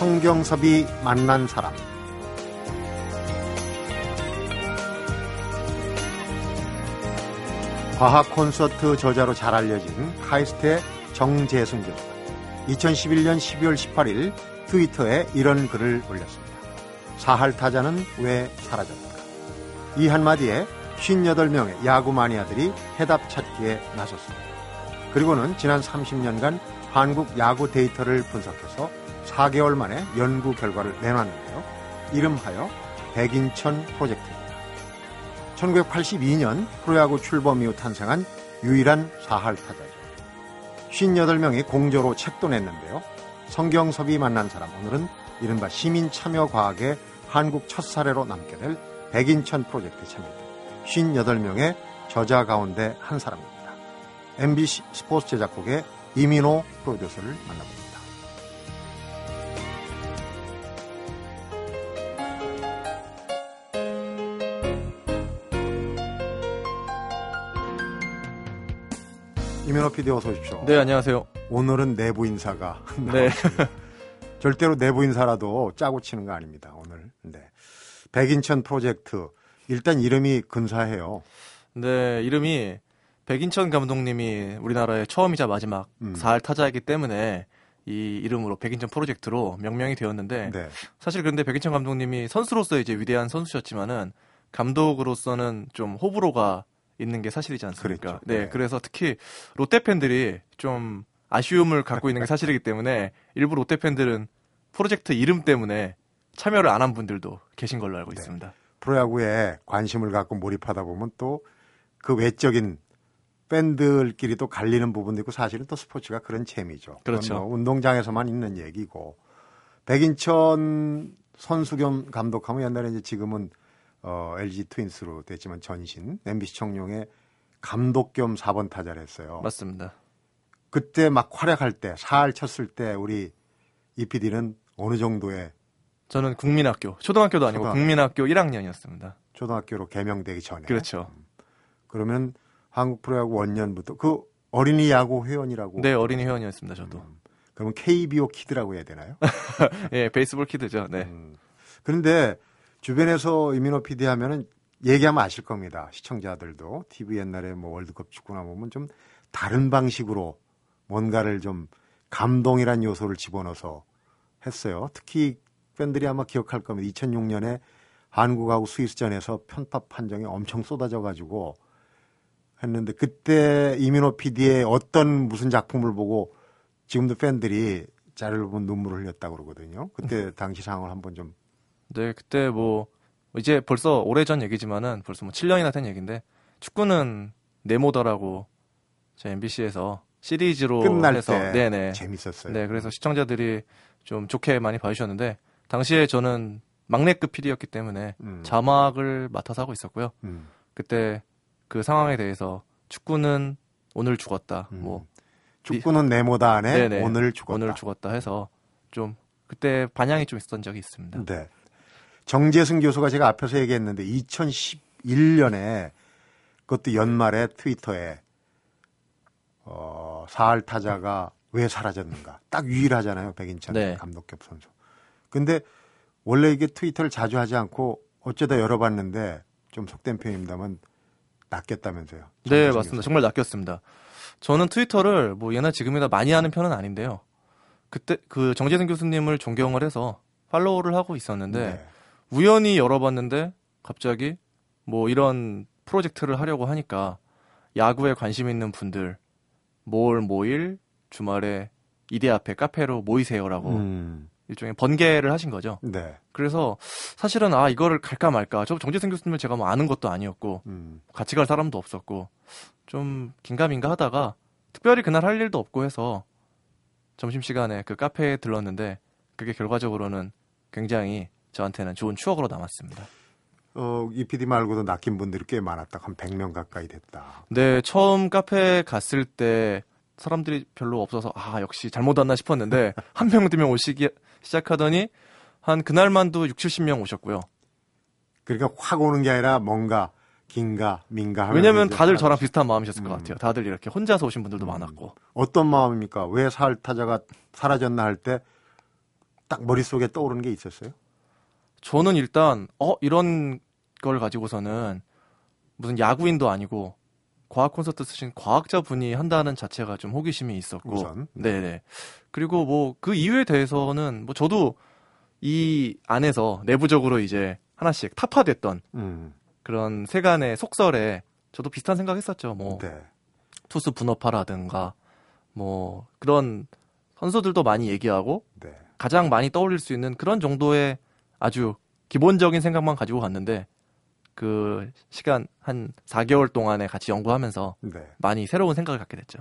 성경섭이 만난 사람. 과학 콘서트 저자로 잘 알려진 카이스트의 정재승 교수가 2011년 12월 18일 트위터에 이런 글을 올렸습니다. 사할타자는 왜 사라졌는가? 이 한마디에 58명의 야구 마니아들이 해답 찾기에 나섰습니다. 그리고는 지난 30년간 한국 야구 데이터를 분석해서 4개월 만에 연구 결과를 내놨는데요. 이름하여 백인천 프로젝트입니다. 1982년 프로야구 출범 이후 탄생한 유일한 사할타자죠. 58명이 공저로 책도 냈는데요. 성경섭이 만난 사람, 오늘은 이른바 시민참여과학의 한국 첫 사례로 남게 될 백인천 프로젝트 참여입니다. 58명의 저자 가운데 한 사람입니다. MBC 스포츠 제작국의 이민호 프로듀서를 만나봅니다. 이민호 PD 어서 오십시오. 네, 안녕하세요. 오늘은 내부 인사가 나왔습니다. 네. 절대로 내부 인사라도 짜고 치는 거 아닙니다, 오늘. 네. 백인천 프로젝트. 일단 이름이 근사해요. 네, 이름이 백인천 감독님이 우리나라의 처음이자 마지막 사할타자이기 때문에 이 이름으로 백인천 프로젝트로 명명이 되었는데 네. 사실 그런데 백인천 감독님이 선수로서 이제 위대한 선수셨지만은 감독으로서는 좀 호불호가 있는 게 사실이지 않습니까? 그렇죠. 네, 네, 그래서 특히 롯데 팬들이 좀 아쉬움을 갖고 있는 게 사실이기 때문에 일부 롯데 팬들은 프로젝트 이름 때문에 참여를 안 한 분들도 계신 걸로 알고 네. 있습니다. 프로야구에 관심을 갖고 몰입하다 보면 또 그 외적인 팬들끼리 또 갈리는 부분도 있고 사실은 또 스포츠가 그런 재미죠. 그렇죠. 뭐 운동장에서만 있는 얘기고 백인천 선수 겸 감독하면 옛날에 이제 지금은 LG 트윈스로 됐지만 전신 MBC 청룡의 감독 겸 4번 타자를 했어요. 맞습니다. 그때 막 활약할 때 사할 쳤을 때 우리 이 PD는 어느 정도의 저는 국민학교, 초등학교도 아니고 국민학교 1학년이었습니다. 초등학교로 개명되기 전에. 그렇죠. 그러면 한국 프로야구 원년부터 그 어린이 야구 회원이라고. 네, 어린이 회원이었습니다, 저도. 그러면 KBO 키드라고 해야 되나요? 예, 베이스볼 키드죠. 네. 그런데 주변에서 이민호 PD 하면은 얘기하면 아실 겁니다. 시청자들도 TV 옛날에 뭐 월드컵 축구나 보면 좀 다른 방식으로 뭔가를 좀 감동이란 요소를 집어넣어서 했어요. 특히 팬들이 아마 기억할 겁니다. 2006년에 한국하고 스위스전에서 편파 판정이 엄청 쏟아져가지고 했는데 그때 이민호 PD의 어떤 무슨 작품을 보고 지금도 팬들이 자료를 보면 눈물을 흘렸다고 그러거든요. 그때 당시 상황을 한번 좀. 네, 그때 뭐 이제 벌써 오래전 얘기지만은 벌써 뭐 7년이나 된 얘기인데 축구는 네모더라고 저희 MBC에서 시리즈로 끝날 해서 때 네네 재밌었어요. 네, 그래서 시청자들이 좀 좋게 많이 봐주셨는데. 당시에 저는 막내급 PD였기 때문에 자막을 맡아서 하고 있었고요. 그때 그 상황에 대해서 축구는 오늘 죽었다. 뭐 축구는 네모다 안에 네네, 오늘 죽었다. 오늘 죽었다 해서 좀 그때 반향이 좀 있었던 적이 있습니다. 네. 정재승 교수가 제가 앞에서 얘기했는데 2011년에 그것도 연말에 트위터에 사할타자가 왜 사라졌는가. 딱 유일하잖아요. 백인천 네. 감독급 선수. 근데 원래 이게 트위터를 자주 하지 않고 어쩌다 열어봤는데 좀 속된 표현입니다만 낚였다면서요? 네, 맞습니다. 교수. 정말 낚였습니다. 저는 트위터를 뭐 예나 지금이나 많이 하는 편은 아닌데요. 그때 그 정재승 교수님을 존경을 해서 팔로우를 하고 있었는데 네. 우연히 열어봤는데 갑자기 뭐 이런 프로젝트를 하려고 하니까 야구에 관심 있는 분들 모일 주말에 이대 앞에 카페로 모이세요라고 일종의 번개를 하신 거죠. 네. 그래서 사실은 아 이거를 갈까 말까. 저 정재승 교수님을 제가 뭐 아는 것도 아니었고 같이 갈 사람도 없었고 좀 긴가민가 하다가 특별히 그날 할 일도 없고 해서 점심시간에 그 카페에 들렀는데 그게 결과적으로는 굉장히 저한테는 좋은 추억으로 남았습니다. 이 PD 말고도 낚인 분들이 꽤 많았다. 한 100명 가까이 됐다. 네. 처음 카페에 갔을 때 사람들이 별로 없어서 아 역시 잘못 왔나 싶었는데 한 명, 두 명 오시기 시작하더니 한 그날만도 60-70명 오셨고요. 그러니까 확 오는 게 아니라 뭔가 긴가 민가 하면 왜냐하면 다들 저랑 비슷한 마음이셨을 것 같아요. 다들 이렇게 혼자서 오신 분들도 많았고. 어떤 마음입니까? 왜 사할타자가 사라졌나 할 때 딱 머릿속에 떠오르는 게 있었어요? 저는 일단 이런 걸 가지고서는 무슨 야구인도 아니고 과학 콘서트 쓰신 과학자분이 한다는 자체가 좀 호기심이 있었고 우선. 네네. 그리고 뭐 그 이유에 대해서는 뭐 저도 이 안에서 내부적으로 이제 하나씩 타파됐던 그런 세간의 속설에 저도 비슷한 생각했었죠. 뭐 네. 투수 분업화라든가 뭐 그런 선수들도 많이 얘기하고 네. 가장 많이 떠올릴 수 있는 그런 정도의 아주 기본적인 생각만 가지고 갔는데 그 시간 한 4개월 동안에 같이 연구하면서 네. 많이 새로운 생각을 갖게 됐죠.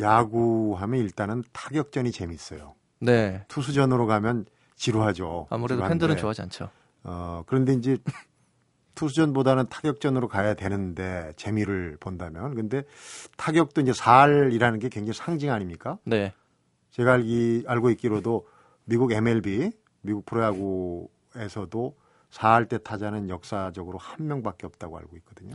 야구하면 일단은 타격전이 재밌어요. 네. 투수전으로 가면 지루하죠. 아무래도 지루한데. 팬들은 좋아하지 않죠. 그런데 이제 투수전보다는 타격전으로 가야 되는데 재미를 본다면 근데 타격도 이제 살이라는 게 굉장히 상징 아닙니까? 네. 제가 알고 있기로도 미국 MLB, 미국 프로야구에서도 4할 때 타자는 역사적으로 한 명밖에 없다고 알고 있거든요.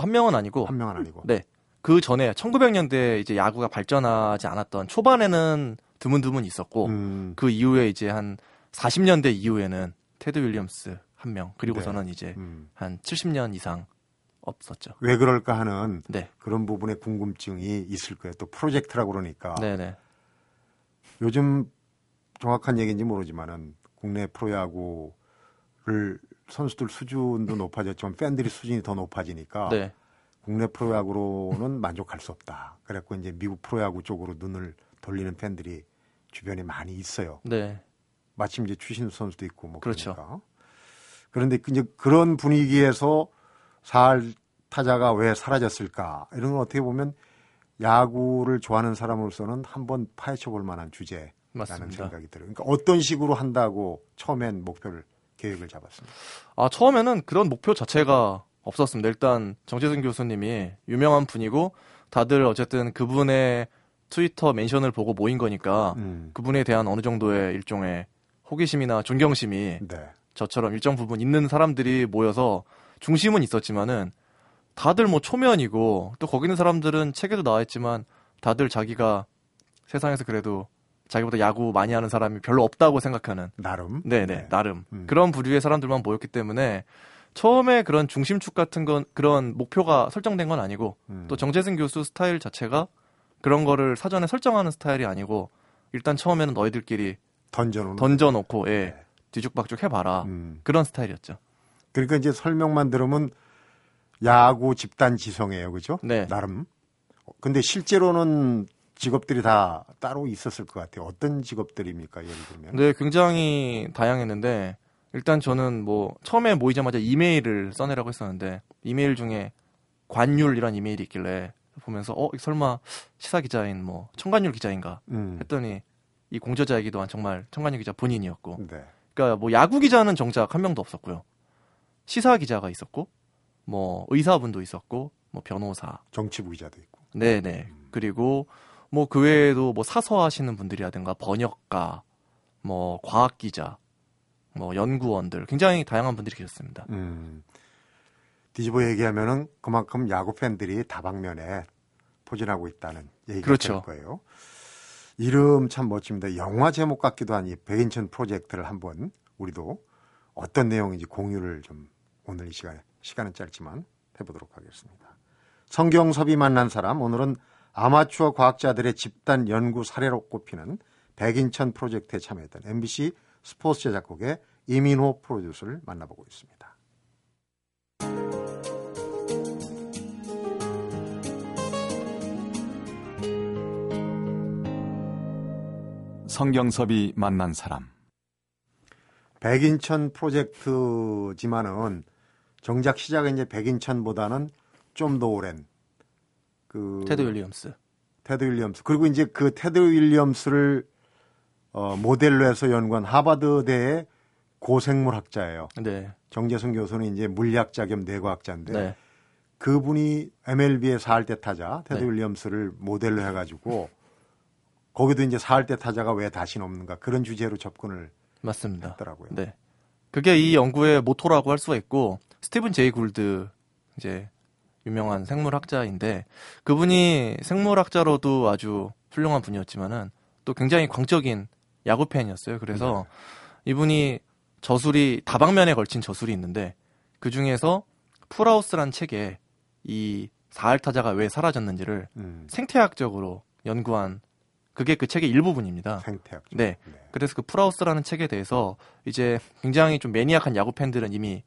한 명은 아니고. 한 명은 아니고. 네. 그 전에 1900년대에 이제 야구가 발전하지 않았던 초반에는 드문드문 있었고 그 이후에 이제 한 40년대 이후에는 테드 윌리엄스 한 명 그리고서는 네. 이제 한 70년 이상 없었죠. 왜 그럴까 하는 네. 그런 부분에 궁금증이 있을 거예요. 또 프로젝트라고 그러니까. 네네. 요즘 정확한 얘기인지 모르지만은 국내 프로야구 선수들 수준도 높아졌지만 팬들이 수준이 더 높아지니까 네. 국내 프로야구로는 만족할 수 없다. 그래갖고 이제 미국 프로야구 쪽으로 눈을 돌리는 팬들이 주변에 많이 있어요. 네. 마침 이제 추신 선수도 있고 뭐 그렇죠. 그러니까. 그런데 이제 그런 분위기에서 4할 타자가 왜 사라졌을까? 이런 건 어떻게 보면 야구를 좋아하는 사람으로서는 한번 파헤쳐볼 만한 주제라는 맞습니다. 생각이 들어요. 그러니까 어떤 식으로 한다고 처음엔 목표를 계획을 잡았습니다. 처음에는 그런 목표 자체가 없었습니다. 일단 정재승 교수님이 유명한 분이고 다들 어쨌든 그분의 트위터 멘션을 보고 모인 거니까 그분에 대한 어느 정도의 일종의 호기심이나 존경심이 네. 저처럼 일정 부분 있는 사람들이 모여서 중심은 있었지만은 다들 뭐 초면이고 또 거기 있는 사람들은 책에도 나와 있지만 다들 자기가 세상에서 그래도 자기보다 야구 많이 하는 사람이 별로 없다고 생각하는 나름 네네 네. 나름 그런 부류의 사람들만 모였기 때문에 처음에 그런 중심축 같은 건 그런 목표가 설정된 건 아니고 또 정재승 교수 스타일 자체가 그런 거를 사전에 설정하는 스타일이 아니고 일단 처음에는 너희들끼리 던져놓고 예 네. 뒤죽박죽 해봐라 그런 스타일이었죠. 그러니까 이제 설명만 들으면 야구 집단 지성이에요, 그죠? 네. 나름. 근데 실제로는 직업들이 다 따로 있었을 것 같아요. 어떤 직업들입니까, 예를 들면? 네, 굉장히 다양했는데 일단 저는 뭐 처음에 모이자마자 이메일을 써내라고 했었는데 이메일 중에 관율이라는 이메일이 있길래 보면서 설마 시사 기자인 뭐 청관율 기자인가 했더니 이 공저자이기도 한 정말 청관율 기자 본인이었고. 네. 그러니까 뭐 야구 기자는 정작 한 명도 없었고요. 시사 기자가 있었고, 뭐 의사분도 있었고, 뭐 변호사, 정치부 기자도 있고. 네네. 그리고 뭐 그 외에도 뭐 사서하시는 분들이라든가 번역가, 뭐 과학 기자, 뭐 연구원들 굉장히 다양한 분들이 계셨습니다. 뒤집어 얘기하면은 그만큼 야구 팬들이 다방면에 포진하고 있다는 얘기가 그렇죠. 될 거예요. 이름 참 멋집니다. 영화 제목 같기도 한 이 백인천 프로젝트를 한번 우리도 어떤 내용인지 공유를 좀 오늘 이 시간에 시간은 짧지만 해보도록 하겠습니다. 성경섭이 만난 사람 오늘은 아마추어 과학자들의 집단 연구 사례로 꼽히는 백인천 프로젝트에 참여했던 MBC 스포츠 제작국의 이민호 프로듀서를 만나보고 있습니다. 성경섭이 만난 사람. 백인천 프로젝트지만은 정작 시작은 이제 백인천보다는 좀 더 오랜 그 테드 윌리엄스 그리고 이제 그 테드 윌리엄스를 모델로 해서 연구한 하버드대의 고생물학자예요. 네. 정재승 교수는 이제 물리학자 겸 뇌과학자인데 네. 그분이 MLB의 4할 때 타자 테드 네. 윌리엄스를 모델로 해가지고 거기도 이제 4할 때 타자가 왜 다시는 없는가 그런 주제로 접근을 맞습니다. 했더라고요. 네, 그게 이 연구의 모토라고 할 수가 있고 스티븐 제이 굴드 이제 유명한 생물학자인데 그분이 생물학자로도 아주 훌륭한 분이었지만은 또 굉장히 광적인 야구 팬이었어요. 그래서 이분이 저술이 다방면에 걸친 저술이 있는데 그 중에서 풀하우스란 책에 이 4할 타자가 왜 사라졌는지를 생태학적으로 연구한 그게 그 책의 일부분입니다. 생태학. 네. 네. 그래서 그 풀하우스라는 책에 대해서 이제 굉장히 좀 매니악한 야구 팬들은 이미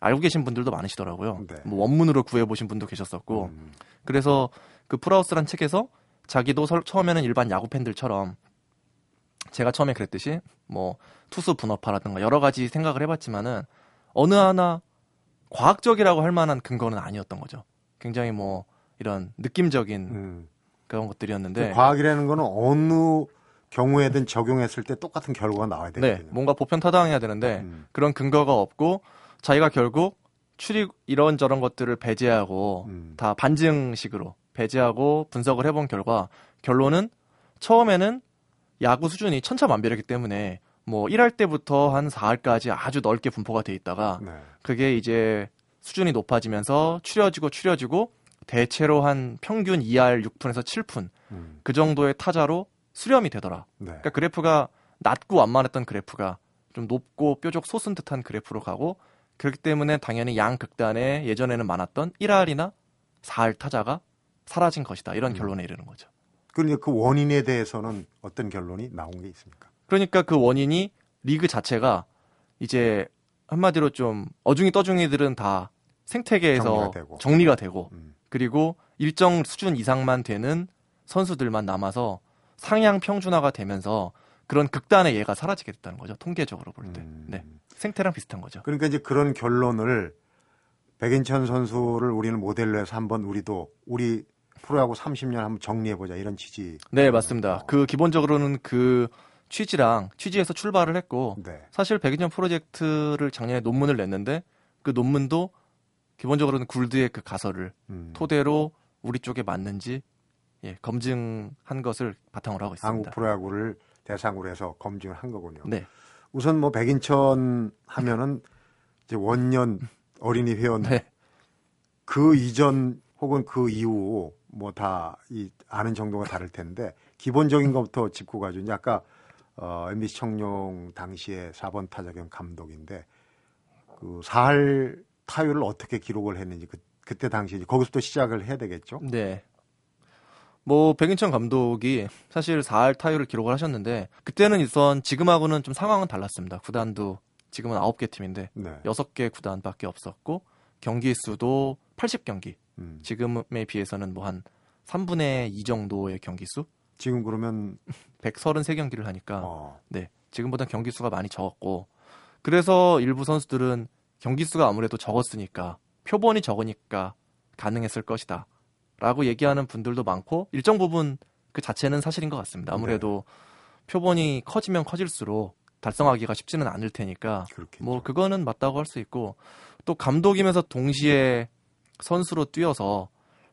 알고 계신 분들도 많으시더라고요. 네. 뭐 원문으로 구해보신 분도 계셨었고. 그래서 그 풀하우스라는 책에서 자기도 처음에는 일반 야구 팬들처럼 제가 처음에 그랬듯이 뭐 투수 분업화라든가 여러 가지 생각을 해봤지만은 어느 하나 과학적이라고 할 만한 근거는 아니었던 거죠. 굉장히 뭐 이런 느낌적인 그런 것들이었는데 과학이라는 거는 어느 경우에든 적용했을 때 똑같은 결과가 나와야 되는 거예요. 네, 뭔가 보편타당해야 되는데 그런 근거가 없고 자기가 결국 추리 이런저런 것들을 배제하고 다 반증식으로 배제하고 분석을 해본 결과 결론은 처음에는 야구 수준이 천차만별이기 때문에 뭐 1할 때부터 한 4할까지 아주 넓게 분포가 돼 있다가 네. 그게 이제 수준이 높아지면서 추려지고 대체로 한 평균 2할 6푼에서 7푼 그 정도의 타자로 수렴이 되더라. 네. 그러니까 그래프가 낮고 완만했던 그래프가 좀 높고 뾰족 솟은 듯한 그래프로 가고 그렇기 때문에 당연히 양 극단에 예전에는 많았던 1할이나 4할 타자가 사라진 것이다. 이런 결론에 이르는 거죠. 그러니까 그 원인에 대해서는 어떤 결론이 나온 게 있습니까? 그러니까 그 원인이 리그 자체가 이제 한마디로 좀 어중이 떠중이들은 다 생태계에서 정리가 되고 그리고 일정 수준 이상만 되는 선수들만 남아서 상향 평준화가 되면서 그런 극단의 예가 사라지게 됐다는 거죠. 통계적으로 볼 때. 네. 생태랑 비슷한 거죠. 그러니까 이제 그런 결론을 백인천 선수를 우리는 모델로 해서 한번 우리도 우리 프로야구 30년 한번 정리해보자 이런 취지. 네, 맞습니다. 그 기본적으로는 그 취지에서 출발을 했고 네. 사실 백인천 프로젝트를 작년에 논문을 냈는데 그 논문도 기본적으로는 굴드의 그 가설을 토대로 우리 쪽에 맞는지 검증한 것을 바탕으로 하고 있습니다. 한국 프로야구를 대상으로 해서 검증을 한 거군요. 네. 우선 뭐 백인천 하면은 이제 원년 어린이 회원 네. 그 이전 혹은 그 이후 뭐 다 이 아는 정도가 다를 텐데 기본적인 것부터 짚고 가죠. 이제 아까 MBC 청룡 당시에 4번 타자 겸 감독인데 그 4할 타율을 어떻게 기록을 했는지 그때 당시 거기서부터 시작을 해야 되겠죠. 네. 뭐 백인천 감독이 사실 4할 타율을 기록을 하셨는데 그때는 우선 지금하고는 좀 상황은 달랐습니다. 구단도 지금은 9개 팀인데 네. 6개 구단밖에 없었고 경기 수도 80경기. 지금에 비해서는 뭐 한 3분의 2 정도의 경기 수. 지금 그러면 133경기를 하니까 네 지금보다 경기 수가 많이 적었고 그래서 일부 선수들은 경기 수가 아무래도 적었으니까 표본이 적으니까 가능했을 것이다 라고 얘기하는 분들도 많고 일정 부분 그 자체는 사실인 것 같습니다. 아무래도 네. 표본이 커지면 커질수록 달성하기가 쉽지는 않을 테니까 그렇겠죠. 뭐 그거는 맞다고 할 수 있고 또 감독이면서 동시에 선수로 뛰어서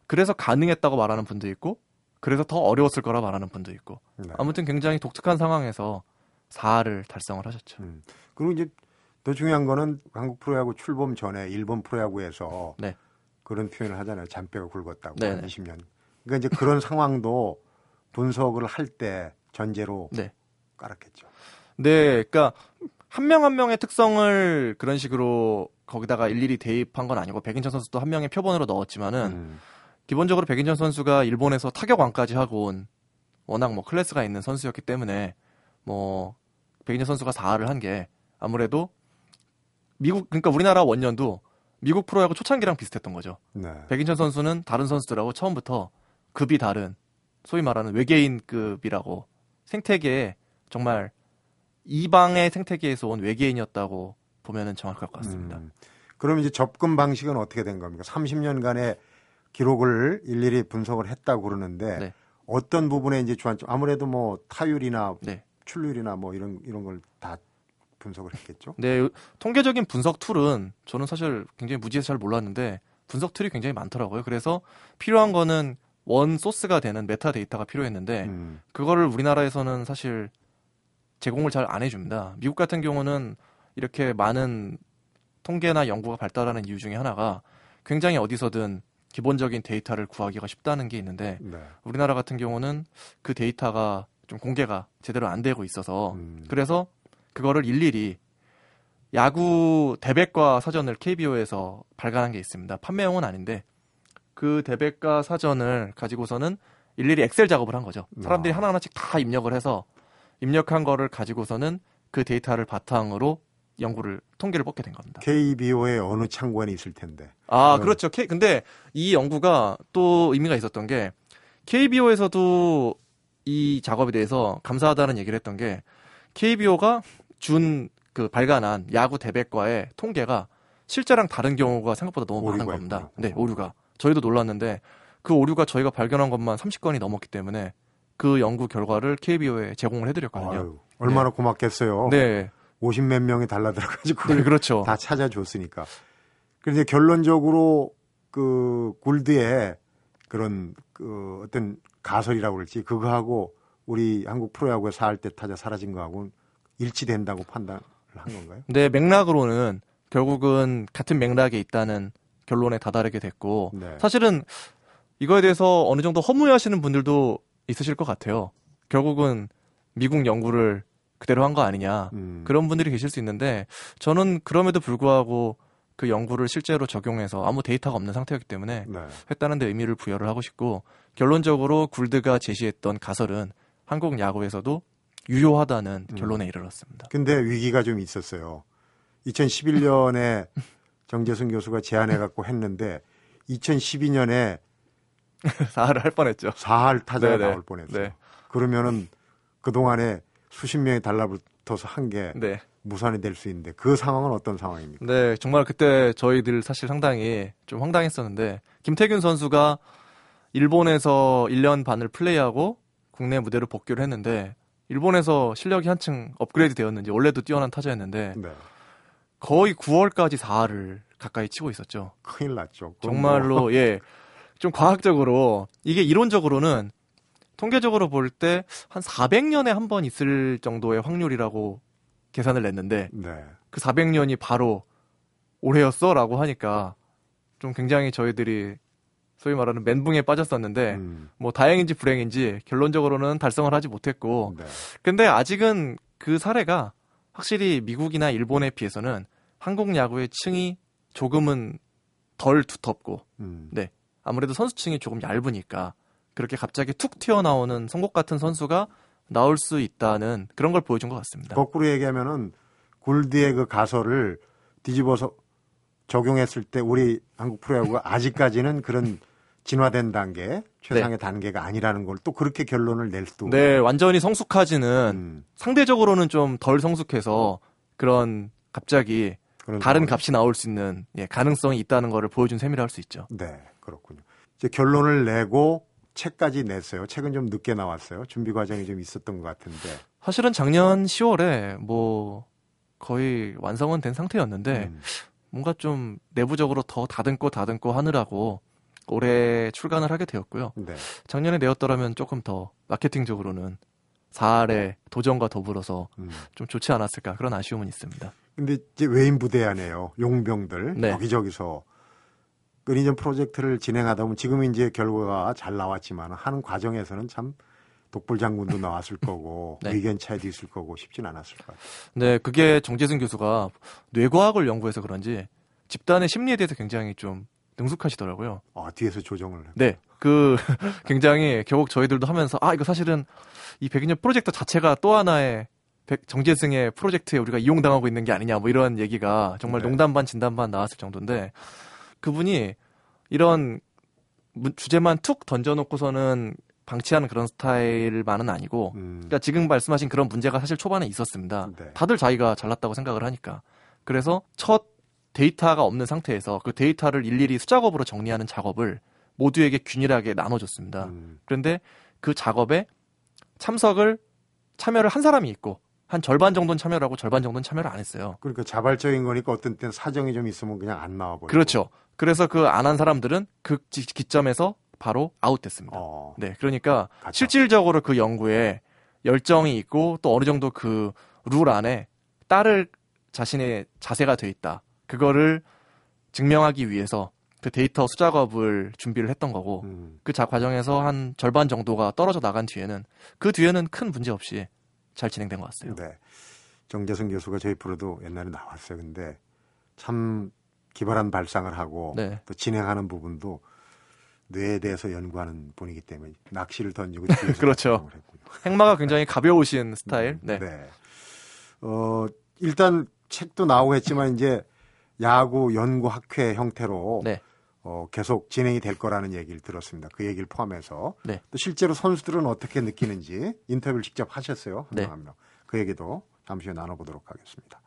그래서 가능했다고 말하는 분도 있고 그래서 더 어려웠을 거라 말하는 분도 있고 네. 아무튼 굉장히 독특한 상황에서 4할을 달성을 하셨죠. 그리고 이제 더 중요한 거는 한국 프로야구 출범 전에 일본 프로야구에서 네. 그런 표현을 하잖아요. 잔뼈가 굵었다고. 네. 20년. 그러니까 이제 그런 상황도 분석을 할 때 전제로 네. 깔았겠죠. 네, 그러니까 한 명 한 명의 특성을 그런 식으로 거기다가 일일이 대입한 건 아니고 백인천 선수도 한 명의 표본으로 넣었지만은 기본적으로 백인천 선수가 일본에서 타격왕까지 하고 온 워낙 뭐 클래스가 있는 선수였기 때문에 뭐 백인천 선수가 4할을 한 게 아무래도 미국 그러니까 우리나라 원년도 미국 프로야구 초창기랑 비슷했던 거죠. 네. 백인천 선수는 다른 선수들하고 처음부터 급이 다른 소위 말하는 외계인급이라고 생태계에 정말 이방의 생태계에서 온 외계인이었다고 보면은 정확할 것 같습니다. 그럼 이제 접근 방식은 어떻게 된 겁니까? 30년간의 기록을 일일이 분석을 했다고 그러는데 네. 어떤 부분에 이제 주안점 아무래도 뭐 타율이나 네. 출루율이나 뭐 이런 걸 다 분석을 했겠죠? 네, 통계적인 분석 툴은 저는 사실 굉장히 무지해서 잘 몰랐는데 분석 툴이 굉장히 많더라고요. 그래서 필요한 거는 원 소스가 되는 메타 데이터가 필요했는데 그거를 우리나라에서는 사실 제공을 잘 안 해줍니다. 미국 같은 경우는 이렇게 많은 통계나 연구가 발달하는 이유 중에 하나가 굉장히 어디서든 기본적인 데이터를 구하기가 쉽다는 게 있는데 네. 우리나라 같은 경우는 그 데이터가 좀 공개가 제대로 안 되고 있어서 그래서 그거를 일일이 야구 대백과 사전을 KBO에서 발간한 게 있습니다. 판매용은 아닌데 그 대백과 사전을 가지고서는 일일이 엑셀 작업을 한 거죠. 사람들이 하나하나씩 다 입력을 해서 입력한 거를 가지고서는 그 데이터를 바탕으로 연구를 통계를 뽑게 된 겁니다. KBO의 어느 창구에 있을 텐데. 아, 그렇죠. 근데 이 연구가 또 의미가 있었던 게 KBO에서도 이 작업에 대해서 감사하다는 얘기를 했던 게 KBO가 준 그 발간한 야구 대백과의 통계가 실제랑 다른 경우가 생각보다 너무 많은 겁니다. 네, 오류가. 저희도 놀랐는데 그 오류가 저희가 발견한 것만 30건이 넘었기 때문에 그 연구 결과를 KBO에 제공을 해드렸거든요. 아유, 얼마나 네. 고맙겠어요. 네. 50몇 명이 달라들어가지고 네, 그렇죠. 다 찾아줬으니까. 그런데 결론적으로 그 굴드의 그런 그 어떤 가설이라고 그럴지 그거하고 우리 한국 프로야구에 사할 때 타자 사라진 거하고는 일치된다고 판단을 한 건가요? 네, 맥락으로는 결국은 같은 맥락에 있다는 결론에 다다르게 됐고 네. 사실은 이거에 대해서 어느 정도 허무해하시는 분들도 있으실 것 같아요. 결국은 미국 연구를 그대로 한 거 아니냐 그런 분들이 계실 수 있는데 저는 그럼에도 불구하고 그 연구를 실제로 적용해서 아무 데이터가 없는 상태였기 때문에 네. 했다는 데 의미를 부여를 하고 싶고 결론적으로 굴드가 제시했던 가설은 한국 야구에서도 유효하다는 결론에 이르렀습니다. 근데 위기가 좀 있었어요. 2011년에 정재승 교수가 제안해갖고 했는데 2012년에 사활을 할 뻔했죠. 사활 타자가 네네. 나올 뻔했어요. 네. 그러면은 그동안에 수십 명이 달라붙어서 한 게 네. 무산이 될 수 있는데 그 상황은 어떤 상황입니까? 네, 정말 그때 저희들 사실 상당히 좀 황당했었는데 김태균 선수가 일본에서 1년 반을 플레이하고 국내 무대로 복귀를 했는데 일본에서 실력이 한층 업그레이드 되었는지 원래도 뛰어난 타자였는데 네. 거의 9월까지 4할을 가까이 치고 있었죠. 큰일 났죠. 정말로 뭐. 예, 좀 과학적으로 이게 이론적으로는 통계적으로 볼 때 한 400년에 한 번 있을 정도의 확률이라고 계산을 냈는데 네. 그 400년이 바로 올해였어라고 하니까 좀 굉장히 저희들이 소위 말하는 멘붕에 빠졌었는데 뭐 다행인지 불행인지 결론적으로는 달성을 하지 못했고 네. 근데 아직은 그 사례가 확실히 미국이나 일본에 비해서는 한국 야구의 층이 조금은 덜 두텁고 네. 아무래도 선수층이 조금 얇으니까 그렇게 갑자기 툭 튀어나오는 송곳 같은 선수가 나올 수 있다는 그런 걸 보여준 것 같습니다. 거꾸로 얘기하면은 굴드의 그 가설을 뒤집어서 적용했을 때 우리 한국 프로야구가 아직까지는 그런 진화된 단계, 최상의 네. 단계가 아니라는 걸 또 그렇게 결론을 낼 수도. 네, 완전히 성숙하지는 상대적으로는 좀 덜 성숙해서 그런 갑자기 그런 다른 값이 나올 수 있는 예, 가능성이 있다는 걸 보여준 셈이라 할 수 있죠. 네, 그렇군요. 이제 결론을 내고 책까지 냈어요. 책은 좀 늦게 나왔어요. 준비 과정이 좀 있었던 것 같은데. 사실은 작년 10월에 뭐 거의 완성은 된 상태였는데 뭔가 좀 내부적으로 더 다듬고 하느라고 올해 출간을 하게 되었고요. 네. 작년에 내었더라면 조금 더 마케팅적으로는 4할의 도전과 더불어서 좀 좋지 않았을까 그런 아쉬움은 있습니다. 근데 이제 외인 부대하네요. 용병들 네. 여기저기서. 백인천 프로젝트를 진행하다 보면 지금 이제 결과가 잘 나왔지만 하는 과정에서는 참 독불 장군도 나왔을 거고 네. 의견 차이도 있을 거고 쉽진 않았을 것 같아요. 네, 그게 정재승 교수가 뇌과학을 연구해서 그런지 집단의 심리에 대해서 굉장히 좀 능숙하시더라고요. 아, 뒤에서 조정을 했구나. 네, 그 굉장히 결국 저희들도 하면서 아, 이거 사실은 이 백인천 프로젝트 자체가 또 하나의 정재승의 프로젝트에 우리가 이용당하고 있는 게 아니냐 뭐 이런 얘기가 정말 네. 농담 반 진담 반 나왔을 정도인데 그분이 이런 주제만 툭 던져놓고서는 방치하는 그런 스타일만은 아니고 그러니까 지금 말씀하신 그런 문제가 사실 초반에 있었습니다. 네. 다들 자기가 잘났다고 생각을 하니까. 그래서 첫 데이터가 없는 상태에서 그 데이터를 일일이 수작업으로 정리하는 작업을 모두에게 균일하게 나눠줬습니다. 그런데 그 작업에 참여를 한 사람이 있고 한 절반 정도는 참여를 하고 절반 정도는 참여를 안 했어요. 그러니까 자발적인 거니까 어떤 때는 사정이 좀 있으면 그냥 안 나와버리고. 그렇죠. 그래서 그 안 한 사람들은 그 기점에서 바로 아웃됐습니다. 네, 그러니까 실질적으로 그 연구에 열정이 있고 또 어느 정도 그 룰 안에 따를 자신의 자세가 돼 있다. 그거를 증명하기 위해서 그 데이터 수작업을 준비를 했던 거고 그 과정에서 한 절반 정도가 떨어져 나간 뒤에는 그 뒤에는 큰 문제 없이 잘 진행된 것 같아요. 네. 정재승 교수가 저희 프로도 옛날에 나왔어요. 근데 참 기발한 발상을 하고 네. 또 진행하는 부분도 뇌에 대해서 연구하는 분이기 때문에 낚시를 던지고 그렇죠. 행마가 굉장히 가벼우신 스타일. 네. 네. 일단 책도 나오고 했지만 이제 야구 연구 학회 형태로 네. 계속 진행이 될 거라는 얘기를 들었습니다. 그 얘기를 포함해서 네. 또 실제로 선수들은 어떻게 느끼는지 인터뷰를 직접 하셨어요. 한 명 한 명. 그 얘기도 잠시 후에 나눠보도록 하겠습니다.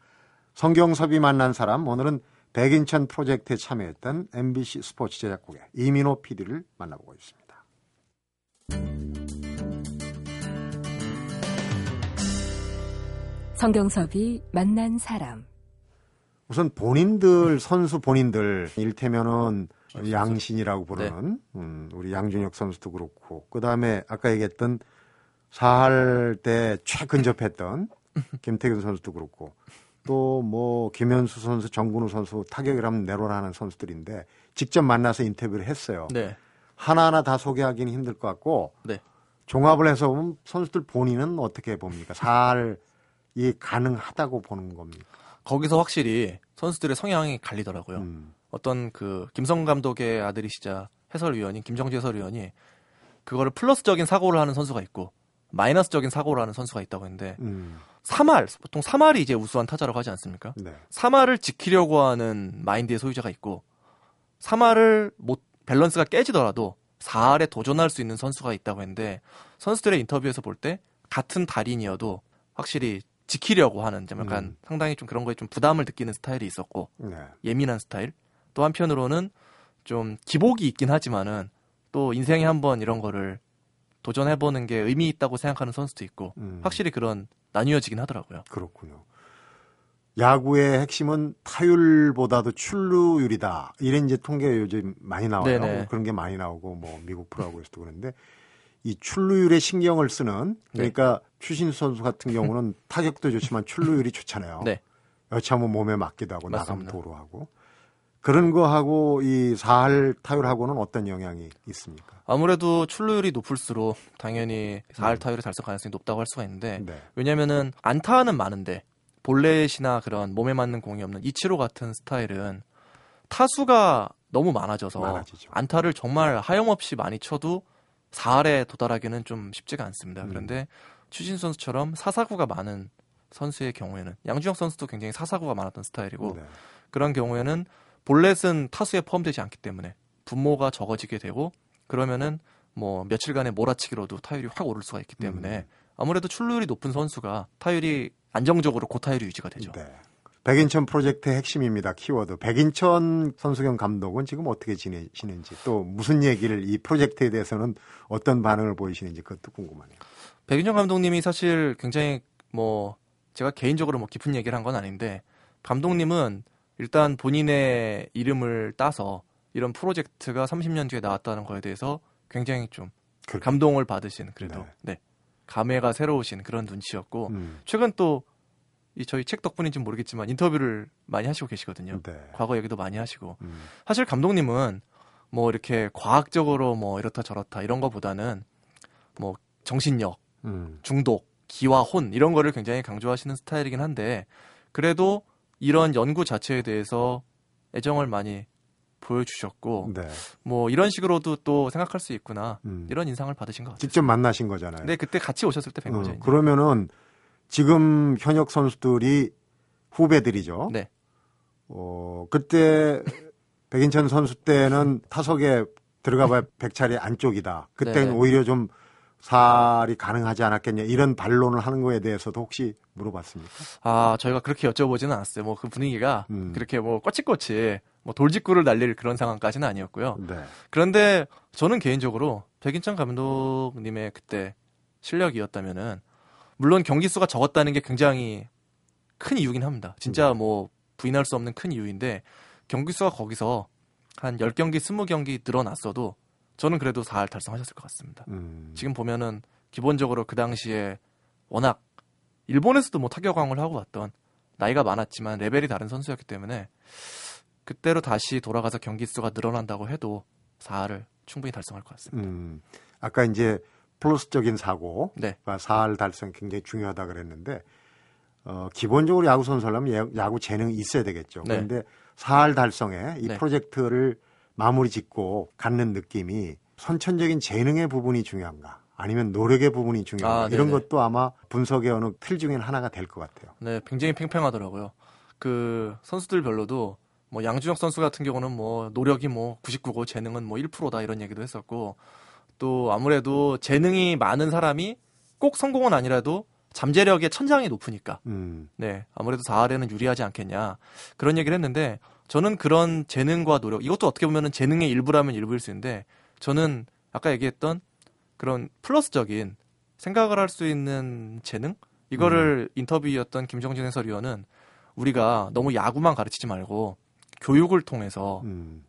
성경섭이 만난 사람, 오늘은 백인천 프로젝트에 참여했던 MBC 스포츠 제작국의 이민호 PD를 만나보고 있습니다. 성경섭이 만난 사람. 우선 본인들, 선수 본인들, 이를테면은 양신이라고 부르는 네. 우리 양준혁 선수도 그렇고, 그 다음에 아까 얘기했던 사할 때 최근접했던 김태균 선수도 그렇고, 또 뭐 김현수 선수, 정근우 선수 타격을 하면 내로라는 선수들인데 직접 만나서 인터뷰를 했어요. 네. 하나하나 다 소개하기는 힘들 것 같고 네. 종합을 해서 보면 선수들 본인은 어떻게 봅니까? 살이 가능하다고 보는 겁니까? 거기서 확실히 선수들의 성향이 갈리더라고요. 어떤 그 김성 감독의 아들이시자 해설위원인 김정재 해설위원이 그거를 플러스적인 사고를 하는 선수가 있고 마이너스적인 사고를 하는 선수가 있다고 했는데 3할, 보통 3할이 이제 우수한 타자라고 하지 않습니까? 네. 3할을 지키려고 하는 마인드의 소유자가 있고 3할을 못 밸런스가 깨지더라도 4할에 도전할 수 있는 선수가 있다고 했는데 선수들의 인터뷰에서 볼 때 같은 달인이어도 확실히 지키려고 하는 약간 상당히 좀 그런 거에 좀 부담을 느끼는 스타일이 있었고 네. 예민한 스타일 또 한편으로는 좀 기복이 있긴 하지만은 또 인생에 한번 이런 거를 도전해보는 게 의미 있다고 생각하는 선수도 있고 확실히 그런 나뉘어지긴 하더라고요. 그렇군요. 야구의 핵심은 타율보다도 출루율이다. 이런 이제 통계 요즘 많이 나와요. 네네. 그런 게 많이 나오고 뭐 미국 프로야구에서도 그런데 이 출루율에 신경을 쓰는 그러니까 네. 추신 선수 같은 경우는 타격도 좋지만 출루율이 좋잖아요. 네. 여차하면 몸에 맞기도 하고 나가면 도로하고. 그런 거하고 이 4할 타율하고는 어떤 영향이 있습니까? 아무래도 출루율이 높을수록 당연히 4할 타율의 달성 가능성이 높다고 할 수가 있는데 네. 왜냐면은 안타는 많은데 볼넷이나 그런 몸에 맞는 공이 없는 이치로 같은 스타일은 타수가 너무 많아져서 많아지죠. 안타를 정말 하염없이 많이 쳐도 4할에 도달하기는 좀 쉽지가 않습니다. 그런데 추신 선수처럼 사사구가 많은 선수의 경우에는 양준혁 선수도 굉장히 사사구가 많았던 스타일이고 네. 그런 경우에는 볼넷은 타수에 포함되지 않기 때문에 분모가 적어지게 되고 그러면은 뭐 며칠간의 몰아치기로도 타율이 확 오를 수가 있기 때문에 아무래도 출루율이 높은 선수가 타율이 안정적으로 고타율이 유지가 되죠. 네. 백인천 프로젝트의 핵심입니다. 키워드. 백인천 선수경 감독은 지금 어떻게 지내시는지 또 무슨 얘기를 이 프로젝트에 대해서는 어떤 반응을 보이시는지 그것도 궁금하네요. 백인천 감독님이 사실 굉장히 뭐 제가 개인적으로 뭐 깊은 얘기를 한 건 아닌데 감독님은 일단 본인의 이름을 따서 이런 프로젝트가 30년 뒤에 나왔다는 거에 대해서 굉장히 좀 그렇군요. 감동을 받으신 그래도 네. 네. 감회가 새로우신 그런 눈치였고 최근 또 이 저희 책 덕분인지는 모르겠지만 인터뷰를 많이 하시고 계시거든요. 네. 과거 얘기도 많이 하시고 사실 감독님은 뭐 이렇게 과학적으로 뭐 이렇다 저렇다 이런 거보다는 뭐 정신력, 중독, 기와 혼 이런 거를 굉장히 강조하시는 스타일이긴 한데 그래도 이런 연구 자체에 대해서 애정을 많이 보여주셨고 네. 뭐 이런 식으로도 또 생각할 수 있구나 이런 인상을 받으신 것 같아요. 직접 만나신 거잖아요. 네. 그때 같이 오셨을 때 뵌 거죠. 그러면은 지금 현역 선수들이 후배들이죠. 네. 그때 백인천 선수 때는 타석에 들어가봐야 100차례 안쪽이다. 그때는 네. 오히려 좀 살이 가능하지 않았겠냐 이런 반론을 하는 거에 대해서도 혹시 물어봤습니까? 아 저희가 그렇게 여쭤보지는 않았어요. 뭐 그 분위기가 그렇게 뭐 꼬치꼬치 뭐 돌직구를 날릴 그런 상황까지는 아니었고요. 네. 그런데 저는 개인적으로 백인천 감독님의 그때 실력이었다면은 물론 경기 수가 적었다는 게 굉장히 큰 이유긴 합니다. 진짜 뭐 부인할 수 없는 큰 이유인데 경기 수가 거기서 한 10경기, 20경기 늘어났어도 저는 그래도 4할 달성하셨을 것 같습니다. 지금 보면은 기본적으로 그 당시에 워낙 일본에서도 뭐 타격왕을 하고 왔던 나이가 많았지만 레벨이 다른 선수였기 때문에 그때로 다시 돌아가서 경기 수가 늘어난다고 해도 4할을 충분히 달성할 것 같습니다. 아까 이제 플러스적인 사고가 네. 4할 달성 굉장히 중요하다 그랬는데 기본적으로 야구 선수라면 야구 재능이 있어야 되겠죠. 네. 그런데 4할 달성에 이 네. 프로젝트를 마무리 짓고 갖는 느낌이 선천적인 재능의 부분이 중요한가 아니면 노력의 부분이 중요한가 이런 것도 아마 분석의 어느 틀 중에 하나가 될 것 같아요. 네, 굉장히 팽팽하더라고요. 그 선수들 별로도 뭐 양준혁 선수 같은 경우는 뭐 노력이 뭐 99고 재능은 뭐 1%다 이런 얘기도 했었고 또 아무래도 재능이 많은 사람이 꼭 성공은 아니라도 잠재력의 천장이 높으니까 네 아무래도 4할에는 유리하지 않겠냐 그런 얘기를 했는데 저는 그런 재능과 노력 이것도 어떻게 보면 재능의 일부라면 일부일 수 있는데 저는 아까 얘기했던 그런 플러스적인 생각을 할 수 있는 재능 이거를 인터뷰였던 김정진 해설위원은 우리가 너무 야구만 가르치지 말고 교육을 통해서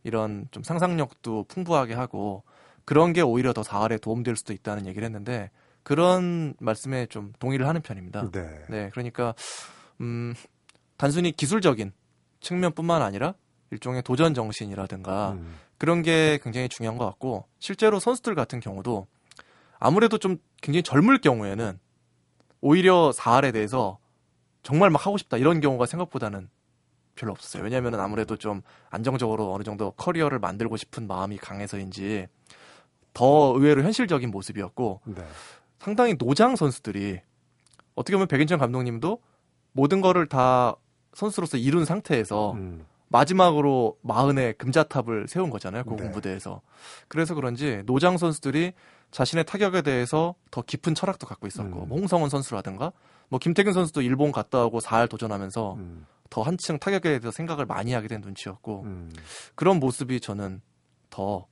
이런 좀 상상력도 풍부하게 하고 그런 게 오히려 더 4할에 도움될 수도 있다는 얘기를 했는데 그런 말씀에 좀 동의를 하는 편입니다. 네. 네, 그러니까 단순히 기술적인 측면뿐만 아니라 일종의 도전 정신이라든가 그런 게 굉장히 중요한 것 같고 실제로 선수들 같은 경우도 아무래도 좀 굉장히 젊을 경우에는 오히려 4할에 대해서 정말 막 하고 싶다 이런 경우가 생각보다는 별로 없었어요. 왜냐하면 아무래도 좀 안정적으로 어느 정도 커리어를 만들고 싶은 마음이 강해서인지 더 의외로 현실적인 모습이었고 네. 상당히 노장 선수들이 어떻게 보면 백인천 감독님도 모든 거를 다 선수로서 이룬 상태에서 마지막으로 마흔에 금자탑을 세운 거잖아요. 고군 무대에서. 네. 그래서 그런지 노장 선수들이 자신의 타격에 대해서 더 깊은 철학도 갖고 있었고 뭐 홍성원 선수라든가 뭐 김태균 선수도 일본 갔다 오고 4할 도전하면서 더 한층 타격에 대해서 생각을 많이 하게 된 눈치였고 그런 모습이 저는 더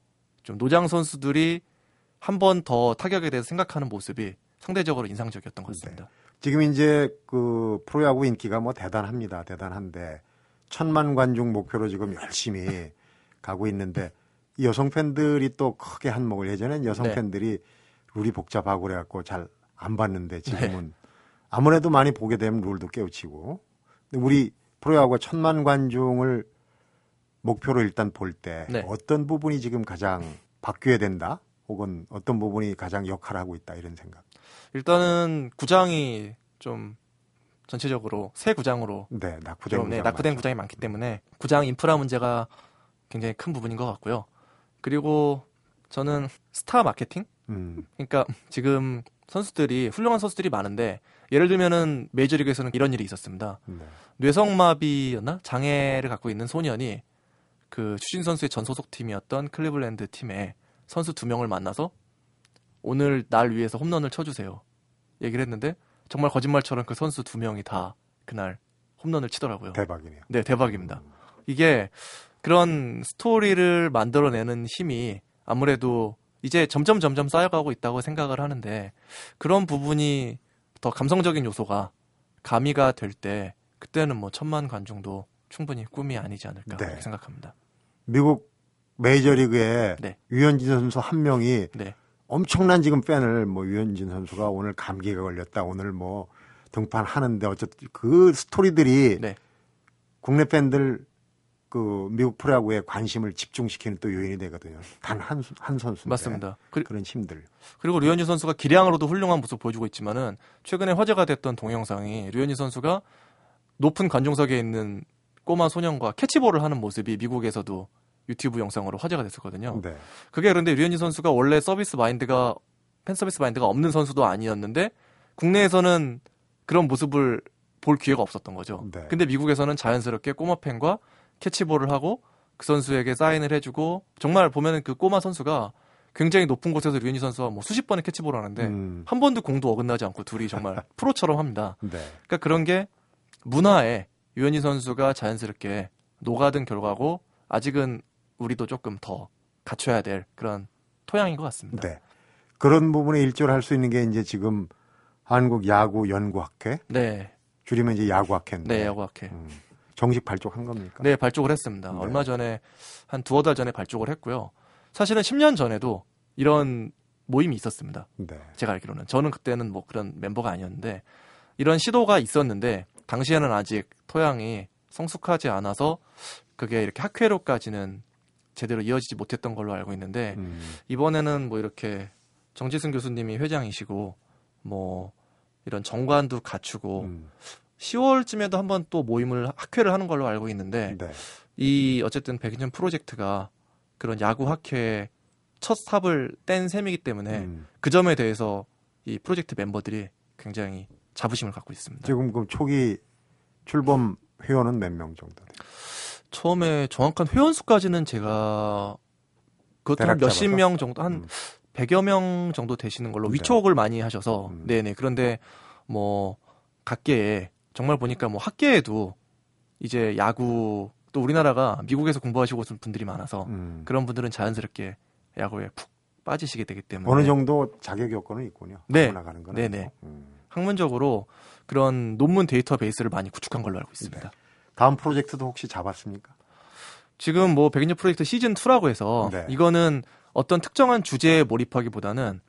좀 노장 선수들이 한 번 더 타격에 대해서 생각하는 모습이 상대적으로 인상적이었던 것 같습니다. 네. 지금 이제 그 프로야구 인기가 뭐 대단합니다. 대단한데 1000만 관중 목표로 지금 열심히 가고 있는데 여성 팬들이 또 크게 한몫을 예전엔 여성 네. 팬들이 룰이 복잡하고 그래갖고 잘 안 봤는데 지금은 네. 아무래도 많이 보게 되면 룰도 깨우치고 근데 우리 프로야구가 1000만 관중을 목표로 일단 볼 때 네. 어떤 부분이 지금 가장 바뀌어야 된다 혹은 어떤 부분이 가장 역할을 하고 있다 이런 생각 일단은 구장이 좀 전체적으로 새 구장으로 네, 낙후된, 좀, 네, 낙후된 구장이 많기 때문에 구장 인프라 문제가 굉장히 큰 부분인 것 같고요. 그리고 저는 스타 마케팅? 그러니까 지금 선수들이 훌륭한 선수들이 많은데 예를 들면은 메이저리그에서는 이런 일이 있었습니다. 네. 뇌성마비였나? 장애를 갖고 있는 소년이 그 추신 선수의 전 소속팀이었던 클리블랜드 팀에 선수 2명을 만나서 오늘 날 위해서 홈런을 쳐주세요. 얘기를 했는데 정말 거짓말처럼 그 선수 2명이 다 그날 홈런을 치더라고요. 대박이네요. 네, 대박입니다. 이게 그런 스토리를 만들어내는 힘이 아무래도 이제 점점 쌓여가고 있다고 생각을 하는데 그런 부분이 더 감성적인 요소가 가미가 될 때 그때는 뭐 1000만 관중도 충분히 꿈이 아니지 않을까 네. 생각합니다. 미국 메이저리그에 네. 류현진 선수 한 명이 네. 엄청난 지금 팬을 뭐 류현진 선수가 오늘 감기가 걸렸다 오늘 뭐 등판하는데 어쨌든 그 스토리들이 네. 국내 팬들 그 미국 프로야구에 관심을 집중시키는 또 요인이 되거든요. 단 한 선수인데 맞습니다. 그런 힘들. 그리고 류현진 선수가 기량으로도 훌륭한 모습 보여주고 있지만은 최근에 화제가 됐던 동영상이 류현진 선수가 높은 관중석에 있는 꼬마 소년과 캐치볼을 하는 모습이 미국에서도 유튜브 영상으로 화제가 됐었거든요. 네. 그게 그런데 류현진 선수가 원래 팬 서비스 마인드가 없는 선수도 아니었는데 국내에서는 그런 모습을 볼 기회가 없었던 거죠. 네. 근데 미국에서는 자연스럽게 꼬마 팬과 캐치볼을 하고 그 선수에게 사인을 해주고 정말 보면은 그 꼬마 선수가 굉장히 높은 곳에서 류현진 선수와 뭐 수십 번의 캐치볼을 하는데 한 번도 공도 어긋나지 않고 둘이 정말 프로처럼 합니다. 네. 그러니까 그런 게 문화에 류현진 선수가 자연스럽게 녹아든 결과고 아직은 우리도 조금 더 갖춰야 될 그런 토양인 것 같습니다. 네. 그런 부분에 일조를 할 수 있는 게 이제 지금 한국 야구 연구학회 네. 줄이면 이제 야구학회인데. 네, 야구학회. 정식 발족한 겁니까? 네, 발족을 했습니다. 네. 얼마 전에 한 2-3달 전에 발족을 했고요. 사실은 10년 전에도 이런 모임이 있었습니다. 네. 제가 알기로는 저는 그때는 뭐 그런 멤버가 아니었는데 이런 시도가 있었는데 당시에는 아직 토양이 성숙하지 않아서 그게 이렇게 학회로까지는 제대로 이어지지 못했던 걸로 알고 있는데 이번에는 뭐 이렇게 정재승 교수님이 회장이시고 뭐 이런 정관도 갖추고 10월쯤에도 한번 또 모임을 학회를 하는 걸로 알고 있는데 네. 이 어쨌든 백인천 프로젝트가 그런 야구 학회의 첫 삽을 뗀 셈이기 때문에 그 점에 대해서 이 프로젝트 멤버들이 굉장히 자부심을 갖고 있습니다. 지금 그럼 초기 출범 회원은 몇 명 정도 돼요? 처음에 정확한 회원 수까지는 제가 그것도 몇십 명 정도 한 100여 명 정도 되시는 걸로 위촉을 많이 하셔서 네네. 그런데 뭐 각계에 정말 보니까 뭐 학계에도 이제 야구 또 우리나라가 미국에서 공부하시고 오신 분들이 많아서 그런 분들은 자연스럽게 야구에 푹 빠지시게 되기 때문에 어느 정도 자격 요건은 있군요. 네. 나가는 거는 네네. 학문적으로 그런 논문 데이터베이스를 많이 구축한 걸로 알고 있습니다. 네. 다음 프로젝트도 혹시 잡았습니까? 지금 뭐 백인천 프로젝트 시즌 2라고 해서 네. 이거는 어떤 특정한 주제에 몰입하기보다는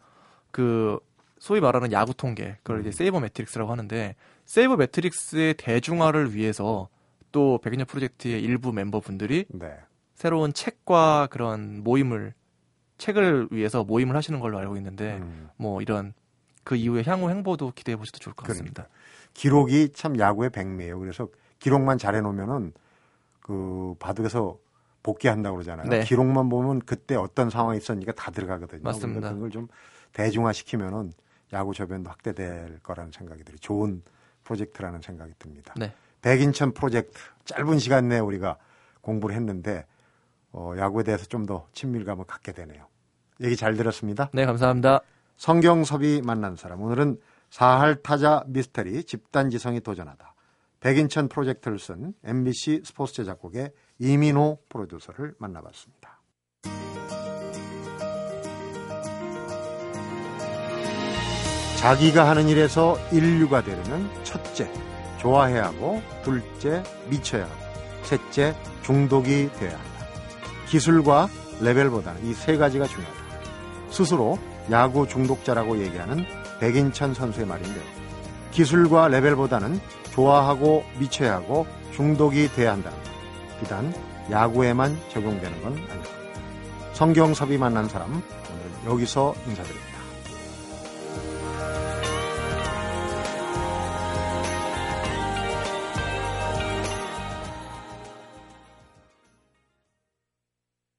그 소위 말하는 야구 통계, 그걸 이제 세이버 매트릭스라고 하는데 세이버 매트릭스의 대중화를 위해서 또 백인천 프로젝트의 일부 멤버분들이 네. 새로운 책과 그런 모임을 책을 위해서 모임을 하시는 걸로 알고 있는데 뭐 이런 그 이후의 향후 행보도 기대해 보셔도 좋을 것 같습니다. 그러니까. 기록이 참 야구의 백미예요. 그래서 기록만 잘해놓으면은 그 바둑에서 복귀한다고 그러잖아요. 네. 기록만 보면 그때 어떤 상황이 있었으니까 다 들어가거든요. 맞습니다. 그걸 좀 대중화시키면은 야구 저변도 확대될 거라는 생각이 들어요. 좋은 프로젝트라는 생각이 듭니다. 네. 백인천 프로젝트 짧은 시간 내에 우리가 공부를 했는데 야구에 대해서 좀 더 친밀감을 갖게 되네요. 얘기 잘 들었습니다. 네, 감사합니다. 성경섭이 만난 사람 오늘은 사할 타자 미스터리 집단지성이 도전하다. 백인천 프로젝트를 쓴 MBC 스포츠 제작국의 이민호 프로듀서를 만나봤습니다. 자기가 하는 일에서 인류가 되려면 첫째, 좋아해야 하고 둘째, 미쳐야 하고 셋째, 중독이 돼야 한다. 기술과 레벨보다는 이 세 가지가 중요하다. 스스로 야구 중독자라고 얘기하는 백인천 선수의 말인데요. 기술과 레벨보다는 좋아하고 미쳐야 하고 중독이 돼야 한다. 비단 야구에만 적용되는 건 아니다. 성경섭이 만난 사람 오늘 여기서 인사드립니다.